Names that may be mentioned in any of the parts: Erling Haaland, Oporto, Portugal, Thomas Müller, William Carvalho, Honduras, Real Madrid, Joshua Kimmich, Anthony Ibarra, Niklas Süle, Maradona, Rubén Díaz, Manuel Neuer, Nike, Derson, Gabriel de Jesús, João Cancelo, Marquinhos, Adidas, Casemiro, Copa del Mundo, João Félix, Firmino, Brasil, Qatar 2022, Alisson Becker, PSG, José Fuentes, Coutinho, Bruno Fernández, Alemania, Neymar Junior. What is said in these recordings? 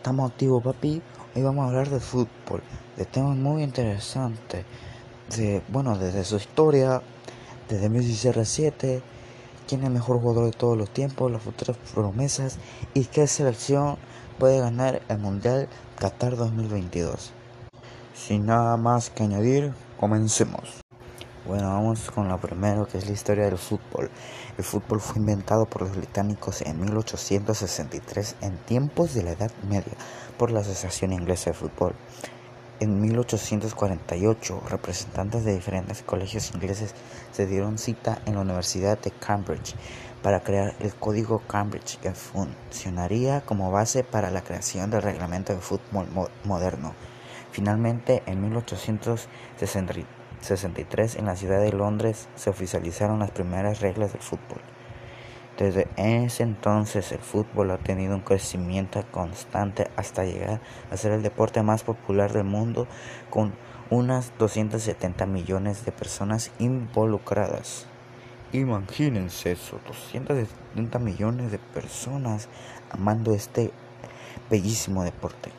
Estamos activos, papi. Hoy vamos a hablar de fútbol, de temas muy interesantes, desde su historia, desde Messi, CR7, quién es el mejor jugador de todos los tiempos, las futuras promesas y qué selección puede ganar el Mundial Qatar 2022. Sin nada más que añadir, comencemos. Bueno, vamos con lo primero, que es la historia del fútbol. El fútbol fue inventado por los británicos en 1863, en tiempos de la Edad Media, por la Asociación Inglesa de Fútbol. En 1848, representantes de diferentes colegios ingleses se dieron cita en la Universidad de Cambridge para crear el Código Cambridge, que funcionaría como base para la creación del reglamento de fútbol moderno. Finalmente, en 1863, en la ciudad de Londres, se oficializaron las primeras reglas del fútbol. Desde ese entonces, el fútbol ha tenido un crecimiento constante hasta llegar a ser el deporte más popular del mundo, con unas 270 millones de personas involucradas. Imagínense eso, 270 millones de personas amando este bellísimo deporte.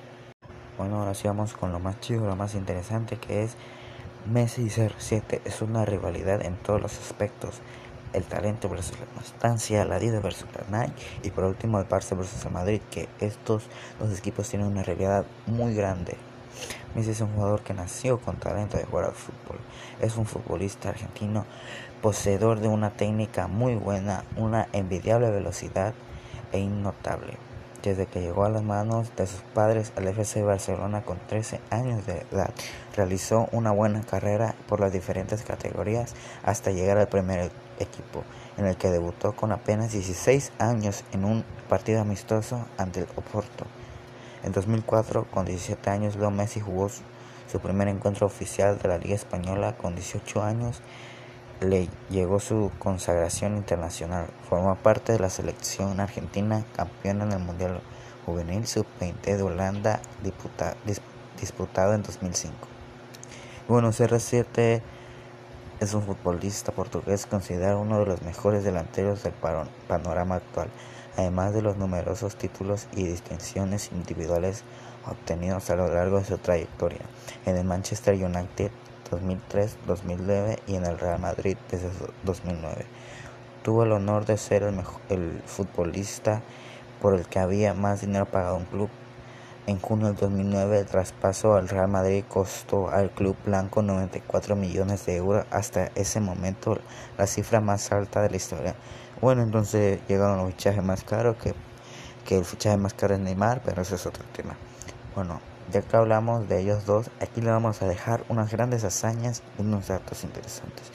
Bueno, ahora sí vamos con lo más chido, lo más interesante, que es Messi y CR7. Es una rivalidad en todos los aspectos: el talento versus la constancia, la Adidas versus la Nike y por último el Barça versus el Madrid, que estos dos equipos tienen una rivalidad muy grande. Messi es un jugador que nació con talento de jugar al fútbol. Es un futbolista argentino, poseedor de una técnica muy buena, una envidiable velocidad e innotable. Desde que llegó a las manos de sus padres al FC Barcelona con 13 años de edad, realizó una buena carrera por las diferentes categorías hasta llegar al primer equipo, en el que debutó con apenas 16 años en un partido amistoso ante el Oporto. En 2004, con 17 años, Leo Messi jugó su primer encuentro oficial de la Liga Española. Con 18 años le llegó su consagración internacional. Formó parte de la selección argentina, campeona en el Mundial Juvenil Sub-20 de Holanda, disputado en 2005. Bueno, CR7 es un futbolista portugués considerado uno de los mejores delanteros del panorama actual, además de los numerosos títulos y distinciones individuales obtenidos a lo largo de su trayectoria en el Manchester United 2003, 2009 y en el Real Madrid desde 2009. Tuvo el honor de ser el futbolista por el que había más dinero pagado un club. En junio del 2009, el traspaso al Real Madrid costó al club blanco 94 millones de euros, hasta ese momento la cifra más alta de la historia. Bueno, entonces llegaron los fichajes más caros, que el fichaje más caro es Neymar, pero eso es otro tema. Bueno, ya que hablamos de ellos dos, aquí le vamos a dejar unas grandes hazañas y unos datos interesantes.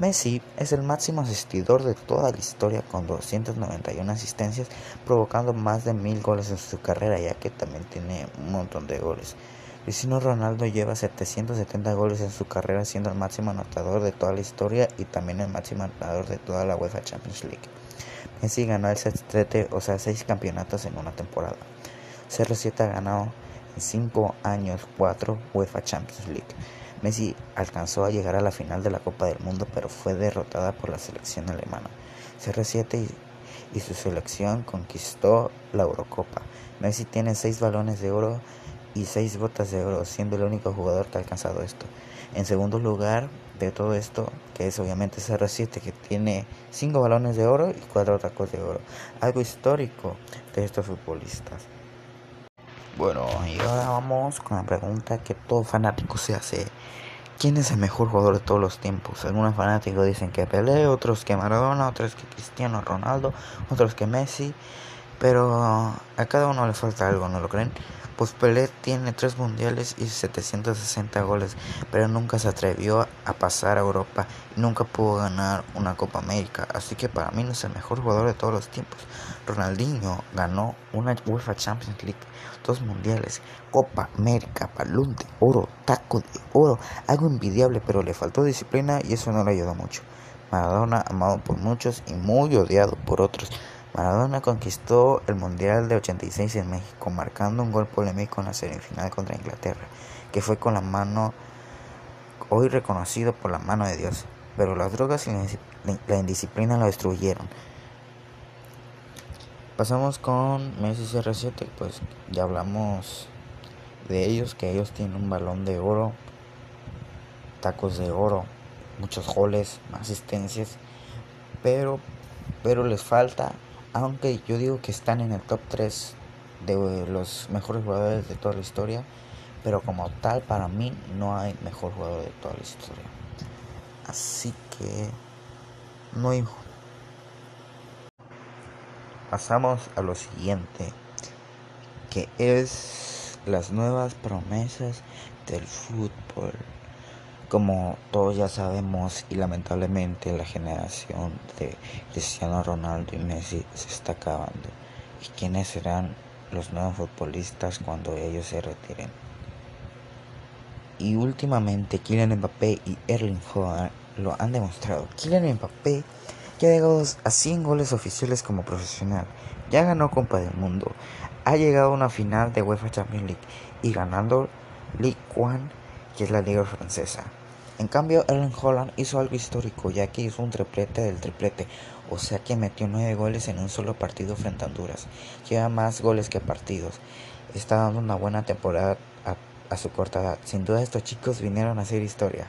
Messi es el máximo asistidor de toda la historia con 291 asistencias, provocando más de 1000 goles en su carrera, ya que también tiene un montón de goles. Cristiano Ronaldo lleva 770 goles en su carrera, siendo el máximo anotador de toda la historia y también el máximo anotador de toda la UEFA Champions League. Messi ganó el sextete, o sea, 6 campeonatos en una temporada. CR7 ha ganado en 5 años 4 UEFA Champions League. Messi alcanzó a llegar a la final de la Copa del Mundo, pero fue derrotada por la selección alemana. CR7 y su selección conquistó la Eurocopa. Messi tiene 6 balones de oro y 6 botas de oro, siendo el único jugador que ha alcanzado esto. En segundo lugar de todo esto, que es obviamente CR7, que tiene 5 balones de oro y 4 tacos de oro. Algo histórico de estos futbolistas. Bueno, y ahora vamos con la pregunta que todo fanático se hace: ¿quién es el mejor jugador de todos los tiempos? Algunos fanáticos dicen que Pelé, otros que Maradona, otros que Cristiano Ronaldo, otros que Messi, pero a cada uno le falta algo, ¿no lo creen? Pues Pelé tiene 3 mundiales y 760 goles, pero nunca se atrevió a pasar a Europa y nunca pudo ganar una Copa América, así que para mí no es el mejor jugador de todos los tiempos. Ronaldinho ganó una UEFA Champions League, 2 mundiales, Copa América, balón de oro, taco de oro, algo envidiable, pero le faltó disciplina y eso no le ayudó mucho. Maradona, amado por muchos y muy odiado por otros. Maradona conquistó el Mundial de 86 en México, marcando un gol polémico en la semifinal contra Inglaterra, que fue con la mano, hoy reconocido por la mano de Dios, pero las drogas y la indisciplina lo destruyeron. Pasamos con Messi y CR7, pues ya hablamos de ellos, que ellos tienen un balón de oro, tacos de oro, muchos goles, asistencias, pero les falta, aunque yo digo que están en el top 3 de los mejores jugadores de toda la historia, pero como tal para mí no hay mejor jugador de toda la historia, así que no hay. Pasamos a lo siguiente, que es las nuevas promesas del fútbol. Como todos ya sabemos, y lamentablemente la generación de Cristiano Ronaldo y Messi se está acabando. ¿Y quiénes serán los nuevos futbolistas cuando ellos se retiren? Y últimamente Kylian Mbappé y Erling Haaland lo han demostrado. Kylian Mbappé ya ha llegado a 100 goles oficiales como profesional, ya ganó Copa del Mundo, ha llegado a una final de UEFA Champions League y ganando League One, que es la liga francesa. En cambio, Erling Haaland hizo algo histórico, ya que hizo un triplete del triplete, o sea que metió 9 goles en un solo partido frente a Honduras, lleva más goles que partidos, está dando una buena temporada a su corta edad. Sin duda estos chicos vinieron a hacer historia.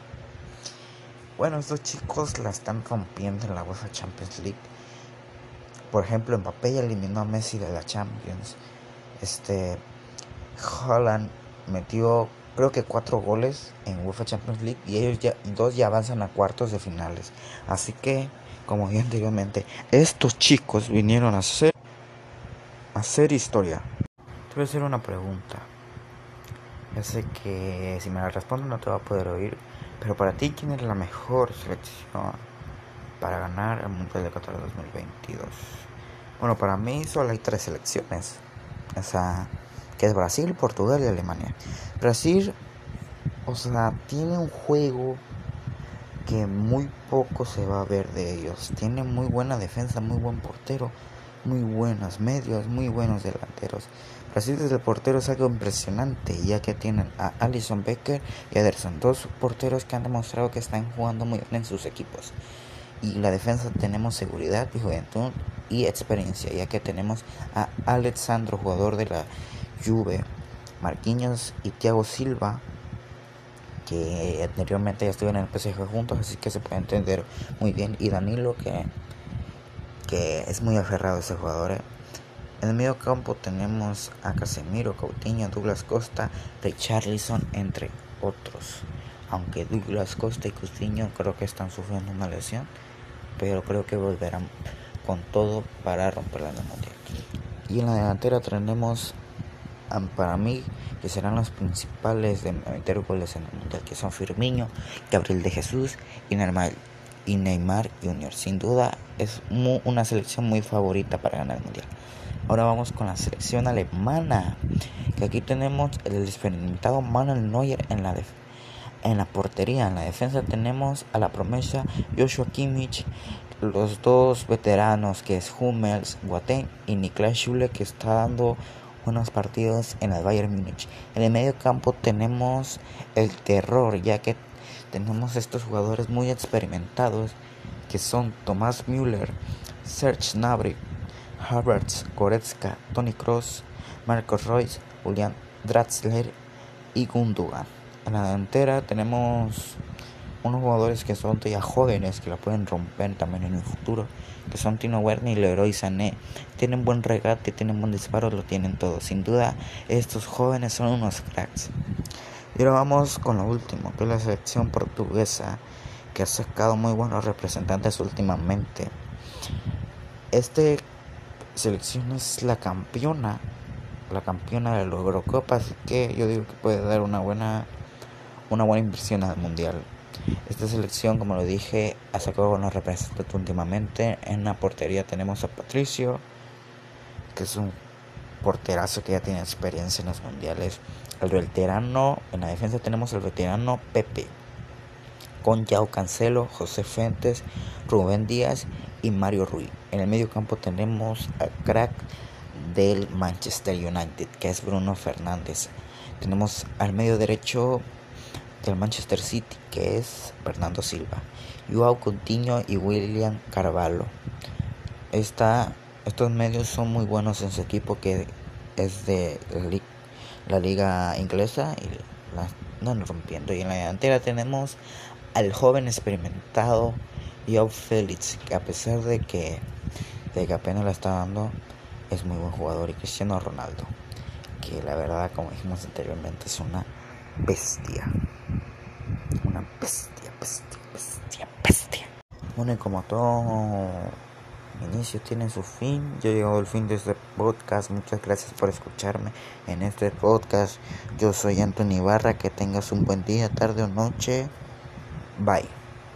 Bueno, estos chicos la están rompiendo en la UEFA Champions League. Por ejemplo, Mbappé ya eliminó a Messi de la Champions. Haaland metió creo que 4 goles en UEFA Champions League y ellos ya 2 ya avanzan a cuartos de finales. Así que, como dije anteriormente, estos chicos vinieron a hacer historia. Te voy a hacer una pregunta. Ya sé que si me la respondo no te va a poder oír, pero para ti, ¿quién es la mejor selección para ganar el Mundial de Qatar 2022? Bueno, para mí solo hay 3 selecciones, o sea, que es Brasil, Portugal y Alemania. Brasil, o sea, tiene un juego que muy poco se va a ver de ellos. Tiene muy buena defensa, muy buen portero, muy buenos medios, muy buenos delanteros. Brasil desde el portero es algo impresionante, ya que tienen a Alisson Becker y a Derson, 2 porteros que han demostrado que están jugando muy bien en sus equipos. Y la defensa tenemos seguridad y juventud y experiencia, ya que tenemos a Alexandro, jugador de la Juve, Marquinhos y Thiago Silva, que anteriormente ya estuvieron en el PSG juntos, así que se puede entender muy bien, y Danilo, que es muy aferrado a ese jugador, ¿eh? En el medio campo tenemos a Casemiro, Coutinho, Douglas Costa, Richarlison, entre otros. Aunque Douglas Costa y Coutinho creo que están sufriendo una lesión, pero creo que volverán con todo para romper la memoria. Y en la delantera tenemos, para mí, que serán los principales de meter goles en el Mundial, que son Firmino, Gabriel de Jesús y Neymar Junior. Sin duda es una selección muy favorita para ganar el Mundial. Ahora vamos con la selección alemana, que aquí tenemos el experimentado Manuel Neuer en la portería. En la defensa tenemos a la promesa Joshua Kimmich, los 2 veteranos que es Hummels, Boateng y Niklas Süle, que está dando buenos partidos en el Bayern Múnich. En el medio campo tenemos el terror, ya que tenemos estos jugadores muy experimentados, que son Thomas Müller, Serge Gnabry, Havertz, Goretzka, Toni Kroos, Marco Reus, Julian Draxler y Gundogan. En la delantera tenemos unos jugadores que son todavía jóvenes, que la pueden romper también en el futuro, que son Tino Werner y Leroy Sané. Tienen buen regate, tienen buen disparo, lo tienen todo. Sin duda, estos jóvenes son unos cracks. Y ahora vamos con lo último, que es la selección portuguesa, que ha sacado muy buenos representantes últimamente. Selección es la campeona de la Eurocopa, así que yo digo que puede dar una buena impresión al Mundial. Esta selección, como lo dije, ha sacado buenos representantes últimamente. En la portería tenemos a Patricio, que es un porterazo que ya tiene experiencia en los mundiales. En la defensa tenemos al veterano Pepe, con João Cancelo, José Fuentes, Rubén Díaz y Mario Rui. En el medio campo tenemos al crack del Manchester United, que es Bruno Fernández. Tenemos al medio derecho del Manchester City, que es Bernardo Silva, João Coutinho y William Carvalho. Está Estos medios son muy buenos en su equipo, que es de la liga inglesa, y la andan rompiendo. Y en la delantera tenemos al joven experimentado João Félix, que a pesar de que apenas la está dando, es muy buen jugador. Y Cristiano Ronaldo, que la verdad, como dijimos anteriormente, es una bestia. Una bestia. Bueno, y como todo inicio tiene su fin, yo he llegado al fin de este podcast. Muchas gracias por escucharme en este podcast. Yo soy Anthony Ibarra. Que tengas un buen día, tarde o noche. Bye.